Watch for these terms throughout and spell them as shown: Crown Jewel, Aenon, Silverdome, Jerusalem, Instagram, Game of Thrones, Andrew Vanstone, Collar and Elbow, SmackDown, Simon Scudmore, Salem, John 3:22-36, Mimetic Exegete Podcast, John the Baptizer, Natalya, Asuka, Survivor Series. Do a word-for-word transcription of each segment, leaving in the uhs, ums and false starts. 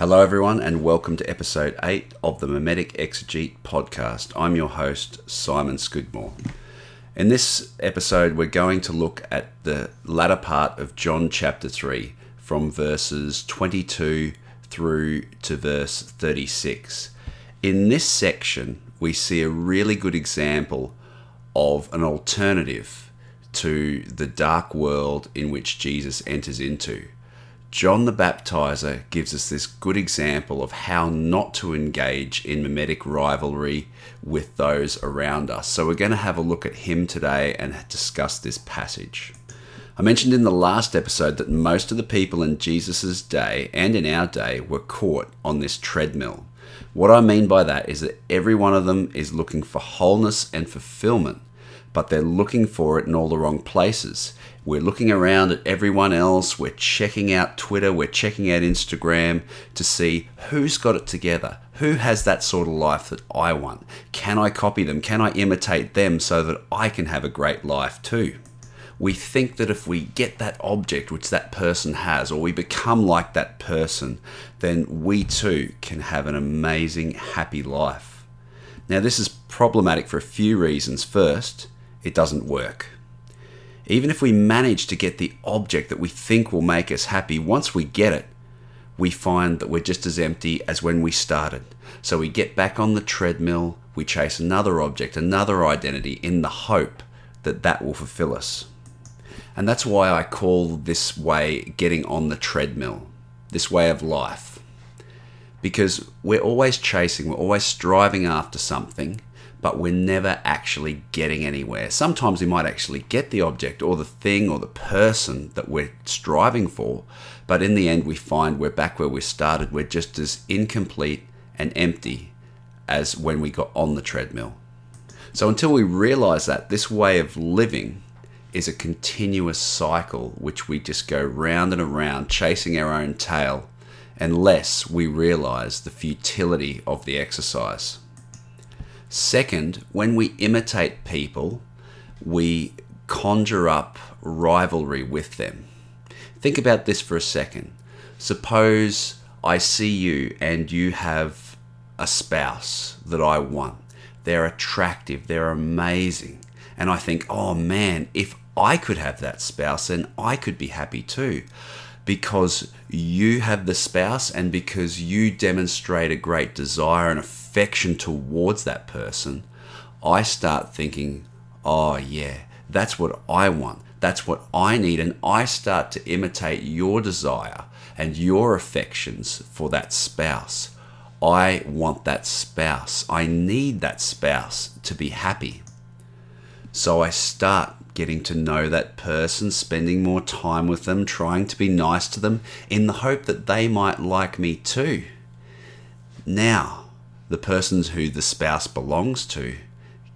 Hello everyone and welcome to episode eight of the Mimetic Exegete Podcast. I'm your host, Simon Scudmore. In this episode, we're going to look at the latter part of John chapter three from verses twenty-two through to verse thirty-six. In this section, we see a really good example of an alternative to the dark world in which Jesus enters into. John the Baptizer gives us this good example of how not to engage in mimetic rivalry with those around us. So we're going to have a look at him today and discuss this passage. I mentioned in the last episode that most of the people in Jesus' day and in our day were caught on this treadmill. What I mean by that is that every one of them is looking for wholeness and fulfillment, but they're looking for it in all the wrong places. We're looking around at everyone else, we're checking out Twitter, we're checking out Instagram to see who's got it together, who has that sort of life that I want. Can I copy them? Can I imitate them so that I can have a great life too? We think that if we get that object which that person has, or we become like that person, then we too can have an amazing, happy life. Now, this is problematic for a few reasons. First, it doesn't work. Even if we manage to get the object that we think will make us happy, once we get it, we find that we're just as empty as when we started. So we get back on the treadmill, we chase another object, another identity, in the hope that that will fulfill us. And that's why I call this way getting on the treadmill, this way of life. Because we're always chasing, we're always striving after something, but we're never actually getting anywhere. Sometimes we might actually get the object or the thing or the person that we're striving for, but in the end we find we're back where we started. We're just as incomplete and empty as when we got on the treadmill. So until we realize that, this way of living is a continuous cycle which we just go round and around chasing our own tail unless we realize the futility of the exercise. Second, when we imitate people, we conjure up rivalry with them. Think about this for a second. Suppose I see you and you have a spouse that I want. They're attractive, they're amazing. And I think, oh man, if I could have that spouse, then I could be happy too. Because you have the spouse and because you demonstrate a great desire and affection towards that person, I start thinking, oh yeah, that's what I want, that's what I need, and I start to imitate your desire and your affections for that spouse. I want that spouse, I need that spouse to be happy. So I start getting to know that person, spending more time with them, trying to be nice to them in the hope that they might like me too. Now, the person who the spouse belongs to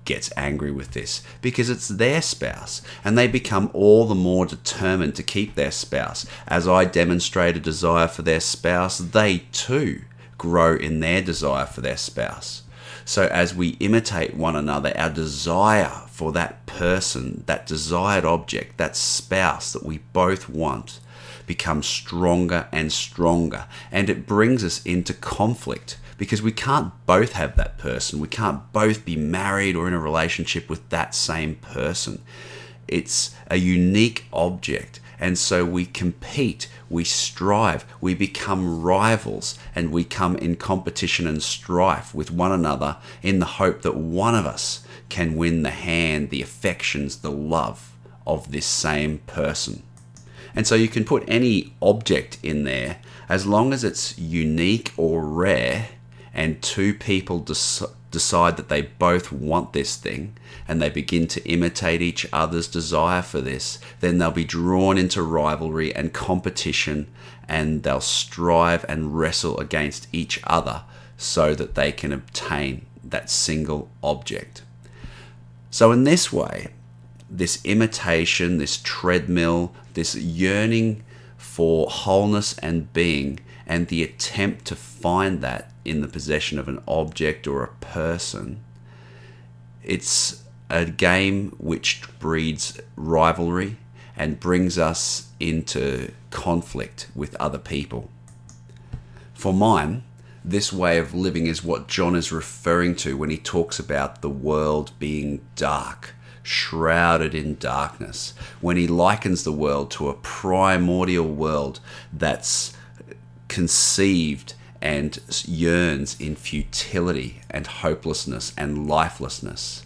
gets angry with this because it's their spouse, and they become all the more determined to keep their spouse. As I demonstrate a desire for their spouse, they too grow in their desire for their spouse. So as we imitate one another, our desire for that person, that desired object, that spouse that we both want, becomes stronger and stronger. And it brings us into conflict because we can't both have that person. We can't both be married or in a relationship with that same person. It's a unique object. And so we compete, we strive, we become rivals, and we come in competition and strife with one another in the hope that one of us can win the hand, the affections, the love of this same person. And so you can put any object in there, as long as it's unique or rare, and two people decide decide that they both want this thing and they begin to imitate each other's desire for this, then they'll be drawn into rivalry and competition, and they'll strive and wrestle against each other so that they can obtain that single object. So in this way, this imitation, this treadmill, this yearning for wholeness and being, and the attempt to find that in the possession of an object or a person, it's a game which breeds rivalry and brings us into conflict with other people. For mine, this way of living is what John is referring to when he talks about the world being dark, shrouded in darkness, when he likens the world to a primordial world that's conceived and yearns in futility and hopelessness and lifelessness.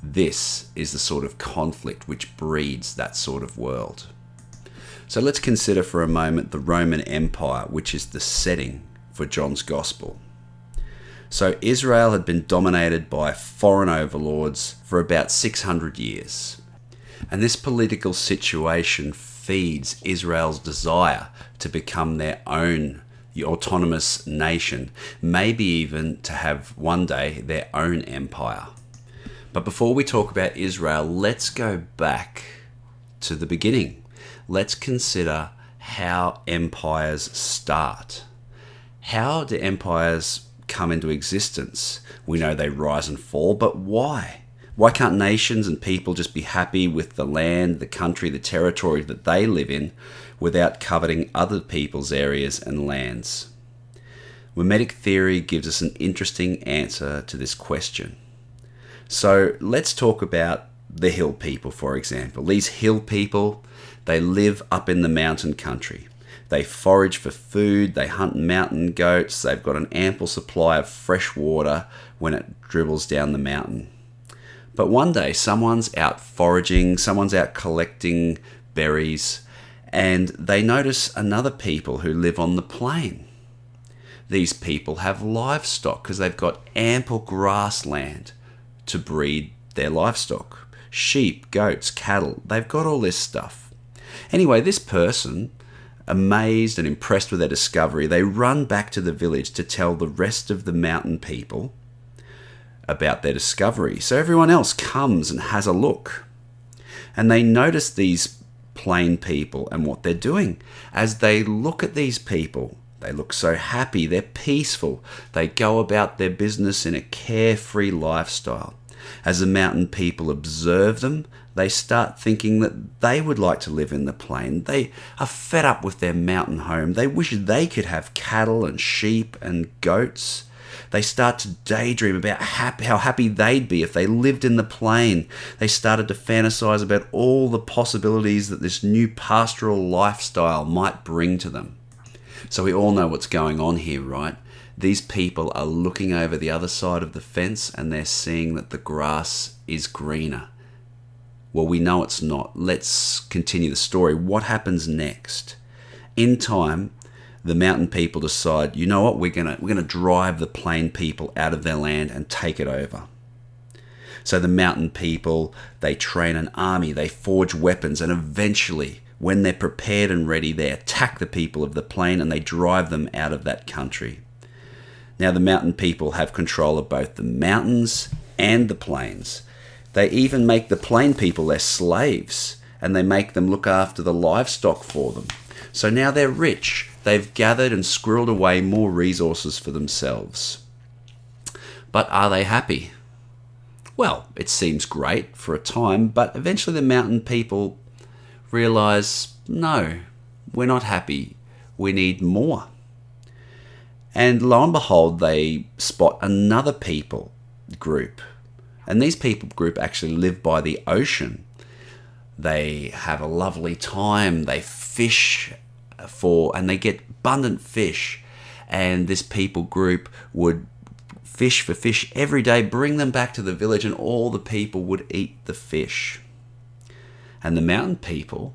This is the sort of conflict which breeds that sort of world. So let's consider for a moment the Roman Empire, which is the setting for John's gospel. So Israel had been dominated by foreign overlords for about six hundred years. And this political situation feeds Israel's desire to become their own the autonomous nation, maybe even to have one day their own empire. But before we talk about Israel, let's go back to the beginning. Let's consider how empires start. How do empires come into existence? We know they rise and fall, but why? Why can't nations and people just be happy with the land, the country, the territory that they live in, without coveting other people's areas and lands? Mimetic theory gives us an interesting answer to this question. So let's talk about the hill people, for example. These hill people, they live up in the mountain country. They forage for food, they hunt mountain goats, they've got an ample supply of fresh water when it dribbles down the mountain. But one day someone's out foraging, someone's out collecting berries, and they notice another people who live on the plain. These people have livestock because they've got ample grassland to breed their livestock. Sheep, goats, cattle, they've got all this stuff. Anyway, this person, amazed and impressed with their discovery, they run back to the village to tell the rest of the mountain people about their discovery. So everyone else comes and has a look. And they notice these plain people and what they're doing. As they look at these people, they look so happy, they're peaceful, they go about their business in a carefree lifestyle. As the mountain people observe them, they start thinking that they would like to live in the plain. They are fed up with their mountain home. They wish they could have cattle and sheep and goats. They start to daydream about how happy they'd be if they lived in the plain. They started to fantasize about all the possibilities that this new pastoral lifestyle might bring to them. So we all know what's going on here, right? These people are looking over the other side of the fence and they're seeing that the grass is greener. Well, we know it's not. Let's continue the story. What happens next? In time, the mountain people decide, you know what, we're gonna we're gonna drive the plain people out of their land and take it over. So the mountain people, they train an army, they forge weapons, and eventually, when they're prepared and ready, they attack the people of the plain and they drive them out of that country. Now the mountain people have control of both the mountains and the plains. They even make the plain people their slaves, and they make them look after the livestock for them. So now they're rich. They've gathered and squirreled away more resources for themselves. But are they happy? Well, it seems great for a time, but eventually the mountain people realize, no, we're not happy. We need more. And lo and behold, they spot another people group. And these people group actually live by the ocean. They have a lovely time. They fish for, and they get abundant fish, and this people group would fish for fish every day, bring them back to the village, and all the people would eat the fish. And the mountain people,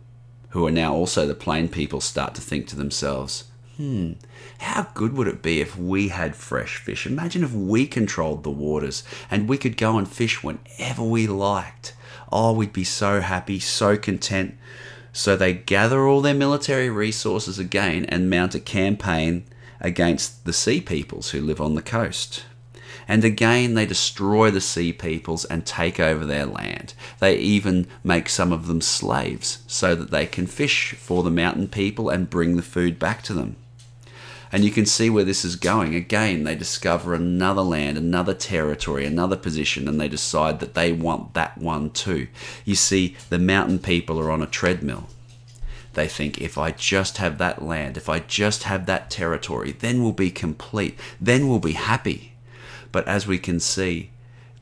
who are now also the plain people, start to think to themselves, hmm how good would it be if we had fresh fish? Imagine if we controlled the waters and we could go and fish whenever we liked. Oh, we'd be so happy, so content. So they gather all their military resources again and mount a campaign against the sea peoples who live on the coast. And again, they destroy the sea peoples and take over their land. They even make some of them slaves so that they can fish for the mountain people and bring the food back to them. And you can see where this is going. Again, they discover another land, another territory, another position, and they decide that they want that one too. You see, the mountain people are on a treadmill. They think, if I just have that land, if I just have that territory, then we'll be complete, then we'll be happy. But as we can see,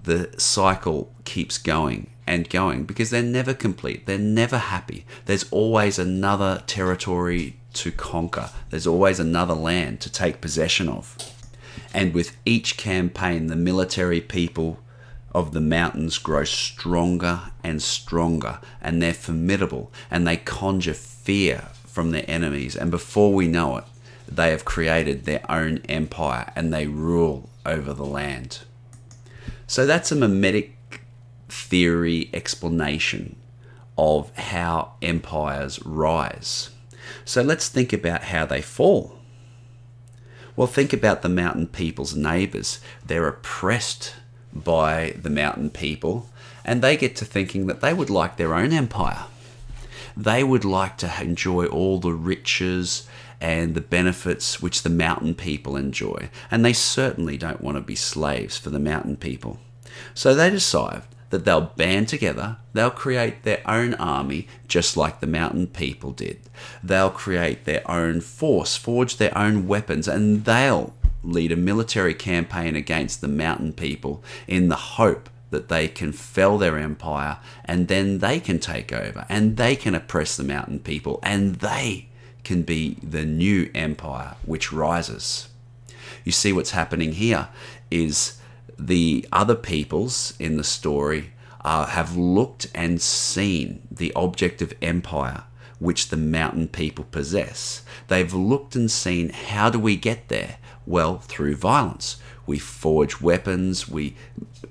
the cycle keeps going and going because they're never complete. They're never happy. There's always another territory to conquer. There's always another land to take possession of. And with each campaign, the military people of the mountains grow stronger and stronger, and they're formidable, and they conjure fear from their enemies. And before we know it, they have created their own empire and they rule over the land. So that's a mimetic theory explanation of how empires rise. So let's think about how they fall. Well, think about the mountain people's neighbors. They're oppressed by the mountain people, and they get to thinking that they would like their own empire. They would like to enjoy all the riches and the benefits which the mountain people enjoy, and they certainly don't want to be slaves for the mountain people. So they decide that they'll band together, they'll create their own army just like the mountain people did. They'll create their own force, forge their own weapons, and they'll lead a military campaign against the mountain people in the hope that they can fell their empire, and then they can take over and they can oppress the mountain people and they can be the new empire which rises. You see what's happening here is the other peoples in the story uh, have looked and seen the object of empire which the mountain people possess. They've looked and seen, how do we get there? Well, through violence. We forge weapons, we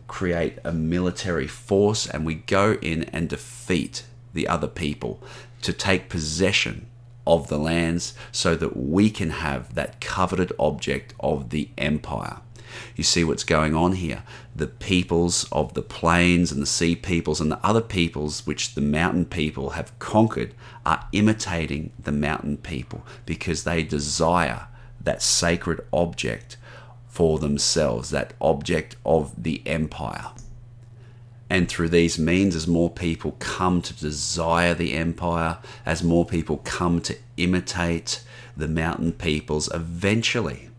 create a military force, and we go in and defeat the other people to take possession of the lands so that we can have that coveted object of the empire. You see what's going on here. The peoples of the plains and the sea peoples and the other peoples which the mountain people have conquered are imitating the mountain people because they desire that sacred object for themselves, that object of the empire. And through these means, as more people come to desire the empire, as more people come to imitate the mountain peoples, eventually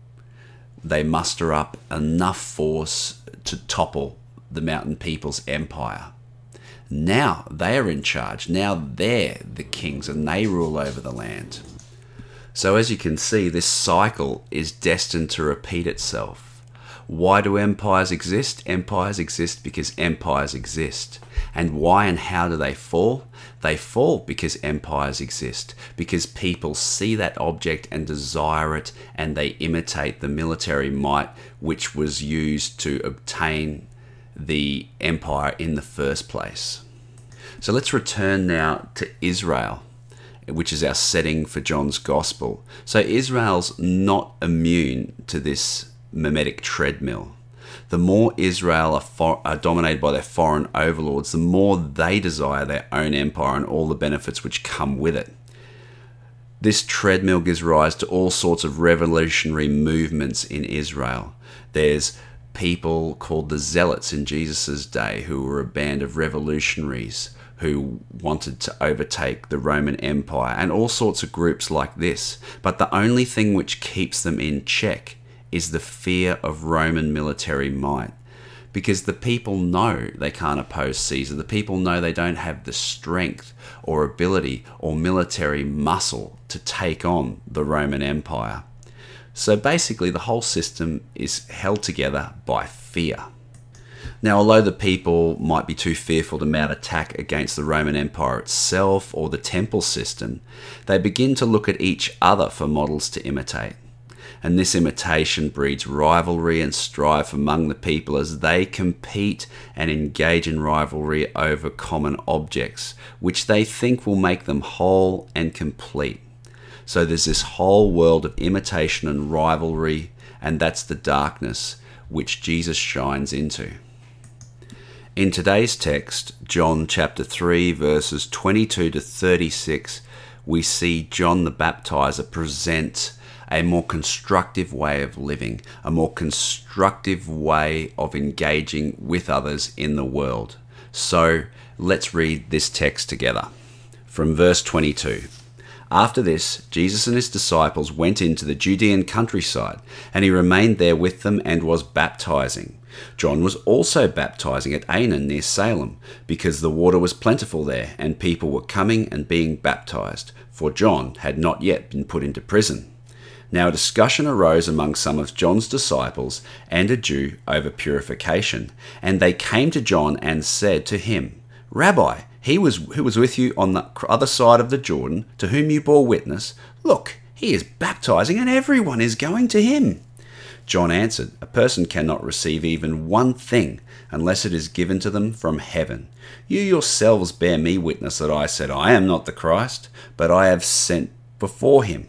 they muster up enough force to topple the mountain people's empire. Now they are in charge. Now they're the kings and they rule over the land. So as you can see, this cycle is destined to repeat itself. Why do empires exist? Empires exist because empires exist. And why and how do they fall? They fall because empires exist, because people see that object and desire it, and they imitate the military might which was used to obtain the empire in the first place. So let's return now to Israel, which is our setting for John's Gospel. So Israel's not immune to this mimetic treadmill. The more Israel are, for, are dominated by their foreign overlords, the more they desire their own empire and all the benefits which come with it. This treadmill gives rise to all sorts of revolutionary movements in Israel. There's people called the Zealots in Jesus' day, who were a band of revolutionaries who wanted to overtake the Roman Empire, and all sorts of groups like this. But the only thing which keeps them in check is the fear of Roman military might, because the people know they can't oppose Caesar. The people know they don't have the strength or ability or military muscle to take on the Roman Empire. So basically the whole system is held together by fear. Now, although the people might be too fearful to mount attack against the Roman Empire itself or the temple system, they begin to look at each other for models to imitate. And this imitation breeds rivalry and strife among the people as they compete and engage in rivalry over common objects, which they think will make them whole and complete. So there's this whole world of imitation and rivalry, and that's the darkness which Jesus shines into. In today's text, John chapter three, verses twenty-two to thirty-six, we see John the Baptizer present a more constructive way of living, a more constructive way of engaging with others in the world. So let's read this text together. From verse twenty-two, After this, Jesus and his disciples went into the Judean countryside, and he remained there with them and was baptizing. John was also baptizing at Aenon near Salem, because the water was plentiful there, and people were coming and being baptized, for John had not yet been put into prison. Now a discussion arose among some of John's disciples and a Jew over purification, and they came to John and said to him, "Rabbi, he was who was with you on the other side of the Jordan, to whom you bore witness, look, he is baptizing and everyone is going to him." John answered, "A person cannot receive even one thing unless it is given to them from heaven. You yourselves bear me witness that I said, I am not the Christ, but I have sent before him.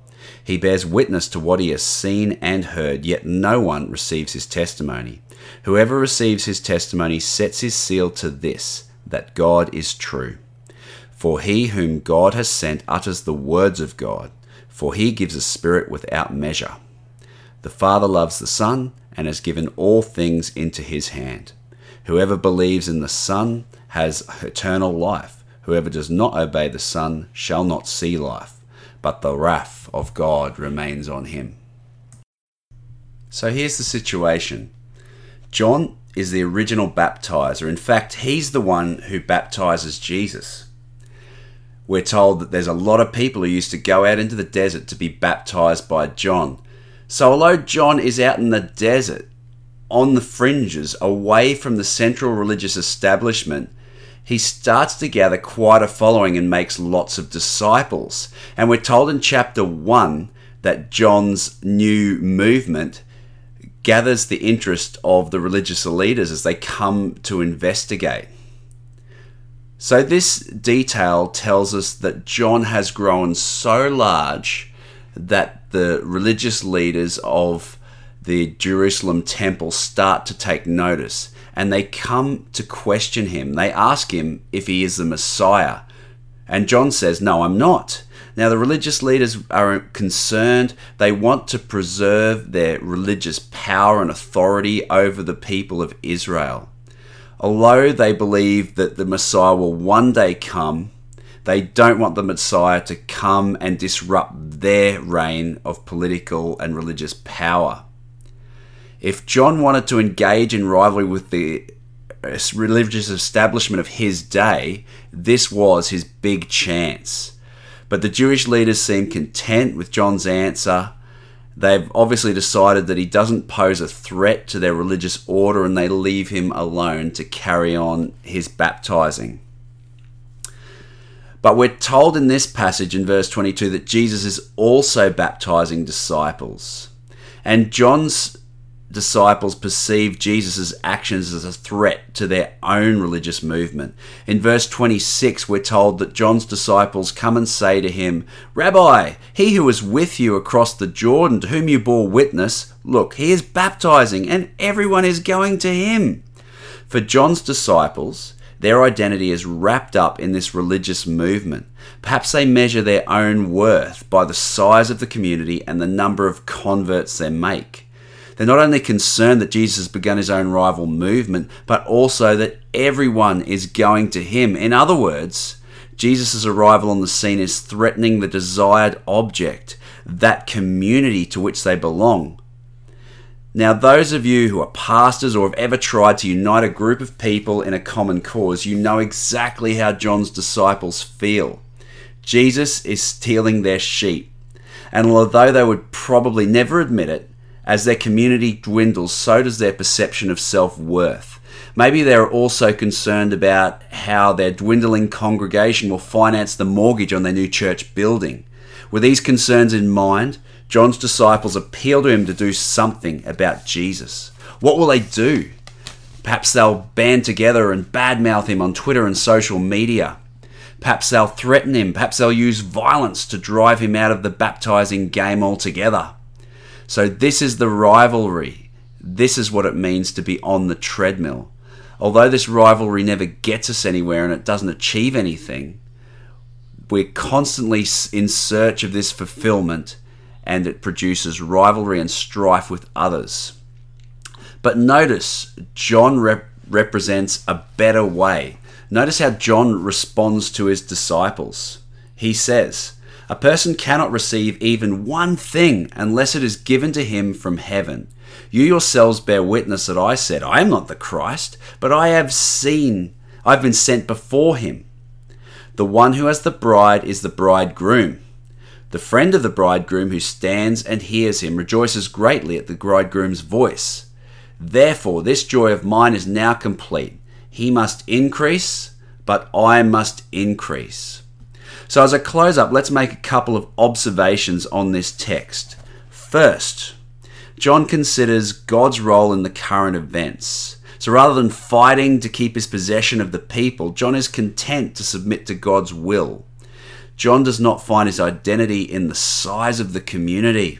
He bears witness to what he has seen and heard, yet no one receives his testimony. Whoever receives his testimony sets his seal to this, that God is true. For he whom God has sent utters the words of God, for he gives a spirit without measure. The Father loves the Son and has given all things into his hand. Whoever believes in the Son has eternal life. Whoever does not obey the Son shall not see life, but the wrath of God remains on him." So here's the situation. John is the original baptizer. In fact, he's the one who baptizes Jesus. We're told that there's a lot of people who used to go out into the desert to be baptized by John. So although John is out in the desert, on the fringes, away from the central religious establishment, he starts to gather quite a following and makes lots of disciples. And we're told in chapter one that John's new movement gathers the interest of the religious leaders as they come to investigate. So this detail tells us that John has grown so large that the religious leaders of the Jerusalem temple start to take notice, and they come to question him. They ask him if he is the Messiah. And John says, "No, I'm not." Now, the religious leaders are concerned. They want to preserve their religious power and authority over the people of Israel. Although they believe that the Messiah will one day come, they don't want the Messiah to come and disrupt their reign of political and religious power. If John wanted to engage in rivalry with the religious establishment of his day, this was his big chance. But the Jewish leaders seem content with John's answer. They've obviously decided that he doesn't pose a threat to their religious order, and they leave him alone to carry on his baptizing. But we're told in this passage in verse twenty-two that Jesus is also baptizing disciples. And John's disciples perceive Jesus' actions as a threat to their own religious movement. In verse twenty-six, we're told that John's disciples come and say to him, "Rabbi, he who was with you across the Jordan, to whom you bore witness, look, he is baptizing and everyone is going to him." For John's disciples, their identity is wrapped up in this religious movement. Perhaps they measure their own worth by the size of the community and the number of converts they make. They're not only concerned that Jesus has begun his own rival movement, but also that everyone is going to him. In other words, Jesus' arrival on the scene is threatening the desired object, that community to which they belong. Now, those of you who are pastors or have ever tried to unite a group of people in a common cause, you know exactly how John's disciples feel. Jesus is stealing their sheep. And although they would probably never admit it, as their community dwindles, so does their perception of self-worth. Maybe they're also concerned about how their dwindling congregation will finance the mortgage on their new church building. With these concerns in mind, John's disciples appeal to him to do something about Jesus. What will they do? Perhaps they'll band together and badmouth him on Twitter and social media. Perhaps they'll threaten him. Perhaps they'll use violence to drive him out of the baptizing game altogether. So this is the rivalry. This is what it means to be on the treadmill. Although this rivalry never gets us anywhere and it doesn't achieve anything, we're constantly in search of this fulfillment, and it produces rivalry and strife with others. But notice, John rep- represents a better way. Notice how John responds to his disciples. He says, "A person cannot receive even one thing unless it is given to him from heaven. You yourselves bear witness that I said, I am not the Christ, but I have seen, I've been sent before him. The one who has the bride is the bridegroom. The friend of the bridegroom who stands and hears him rejoices greatly at the bridegroom's voice. Therefore, this joy of mine is now complete. He must increase, but I must increase." So as I close up, let's make a couple of observations on this text. First, John considers God's role in the current events. So rather than fighting to keep his possession of the people, John is content to submit to God's will. John does not find his identity in the size of the community.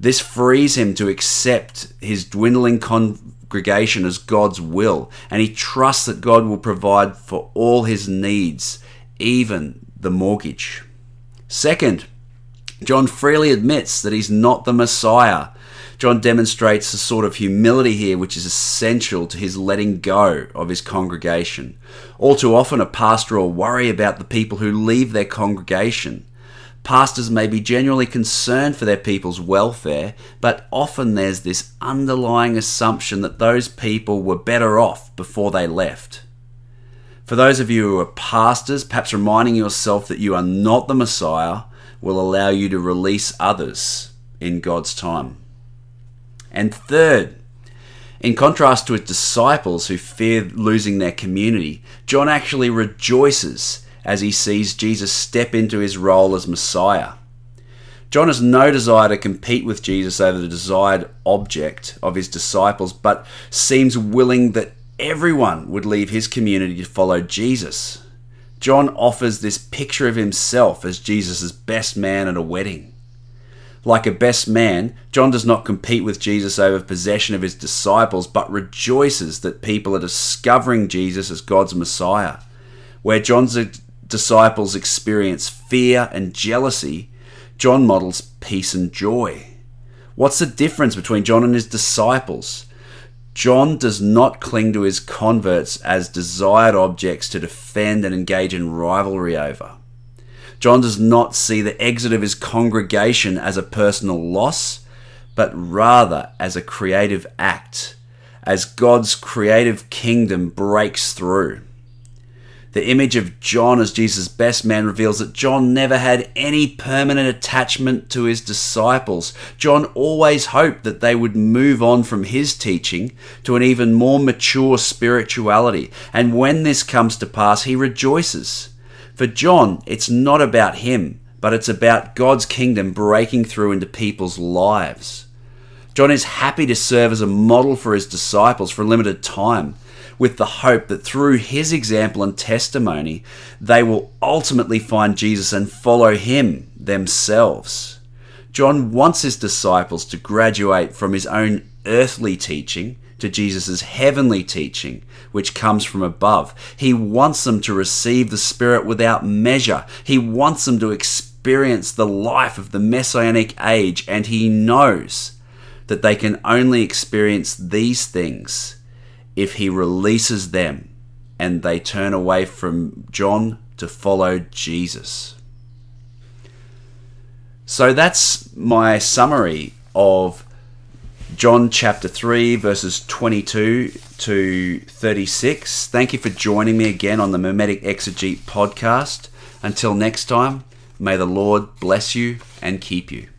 This frees him to accept his dwindling congregation as God's will, and he trusts that God will provide for all his needs, even the mortgage. Second, John freely admits that he's not the Messiah. John demonstrates a sort of humility here which is essential to his letting go of his congregation. All too often a pastor will worry about the people who leave their congregation. Pastors may be genuinely concerned for their people's welfare, but often there's this underlying assumption that those people were better off before they left. For those of you who are pastors, perhaps reminding yourself that you are not the Messiah will allow you to release others in God's time. And third, in contrast to his disciples who fear losing their community, John actually rejoices as he sees Jesus step into his role as Messiah. John has no desire to compete with Jesus over the desired object of his disciples, but seems willing that everyone would leave his community to follow Jesus. John offers this picture of himself as Jesus' best man at a wedding. Like a best man, John does not compete with Jesus over possession of his disciples, but rejoices that people are discovering Jesus as God's Messiah. Where John's disciples experience fear and jealousy, John models peace and joy. What's the difference between John and his disciples? John does not cling to his converts as desired objects to defend and engage in rivalry over. John does not see the exit of his congregation as a personal loss, but rather as a creative act, as God's creative kingdom breaks through. The image of John as Jesus' best man reveals that John never had any permanent attachment to his disciples. John always hoped that they would move on from his teaching to an even more mature spirituality, and when this comes to pass, he rejoices. For John, it's not about him, but it's about God's kingdom breaking through into people's lives. John is happy to serve as a model for his disciples for a limited time, with the hope that through his example and testimony, they will ultimately find Jesus and follow him themselves. John wants his disciples to graduate from his own earthly teaching to Jesus' heavenly teaching, which comes from above. He wants them to receive the Spirit without measure. He wants them to experience the life of the Messianic age, and he knows that they can only experience these things if he releases them and they turn away from John to follow Jesus. So that's my summary of John chapter three, verses twenty-two to thirty-six. Thank you for joining me again on the Mimetic Exegete podcast. Until next time, may the Lord bless you and keep you.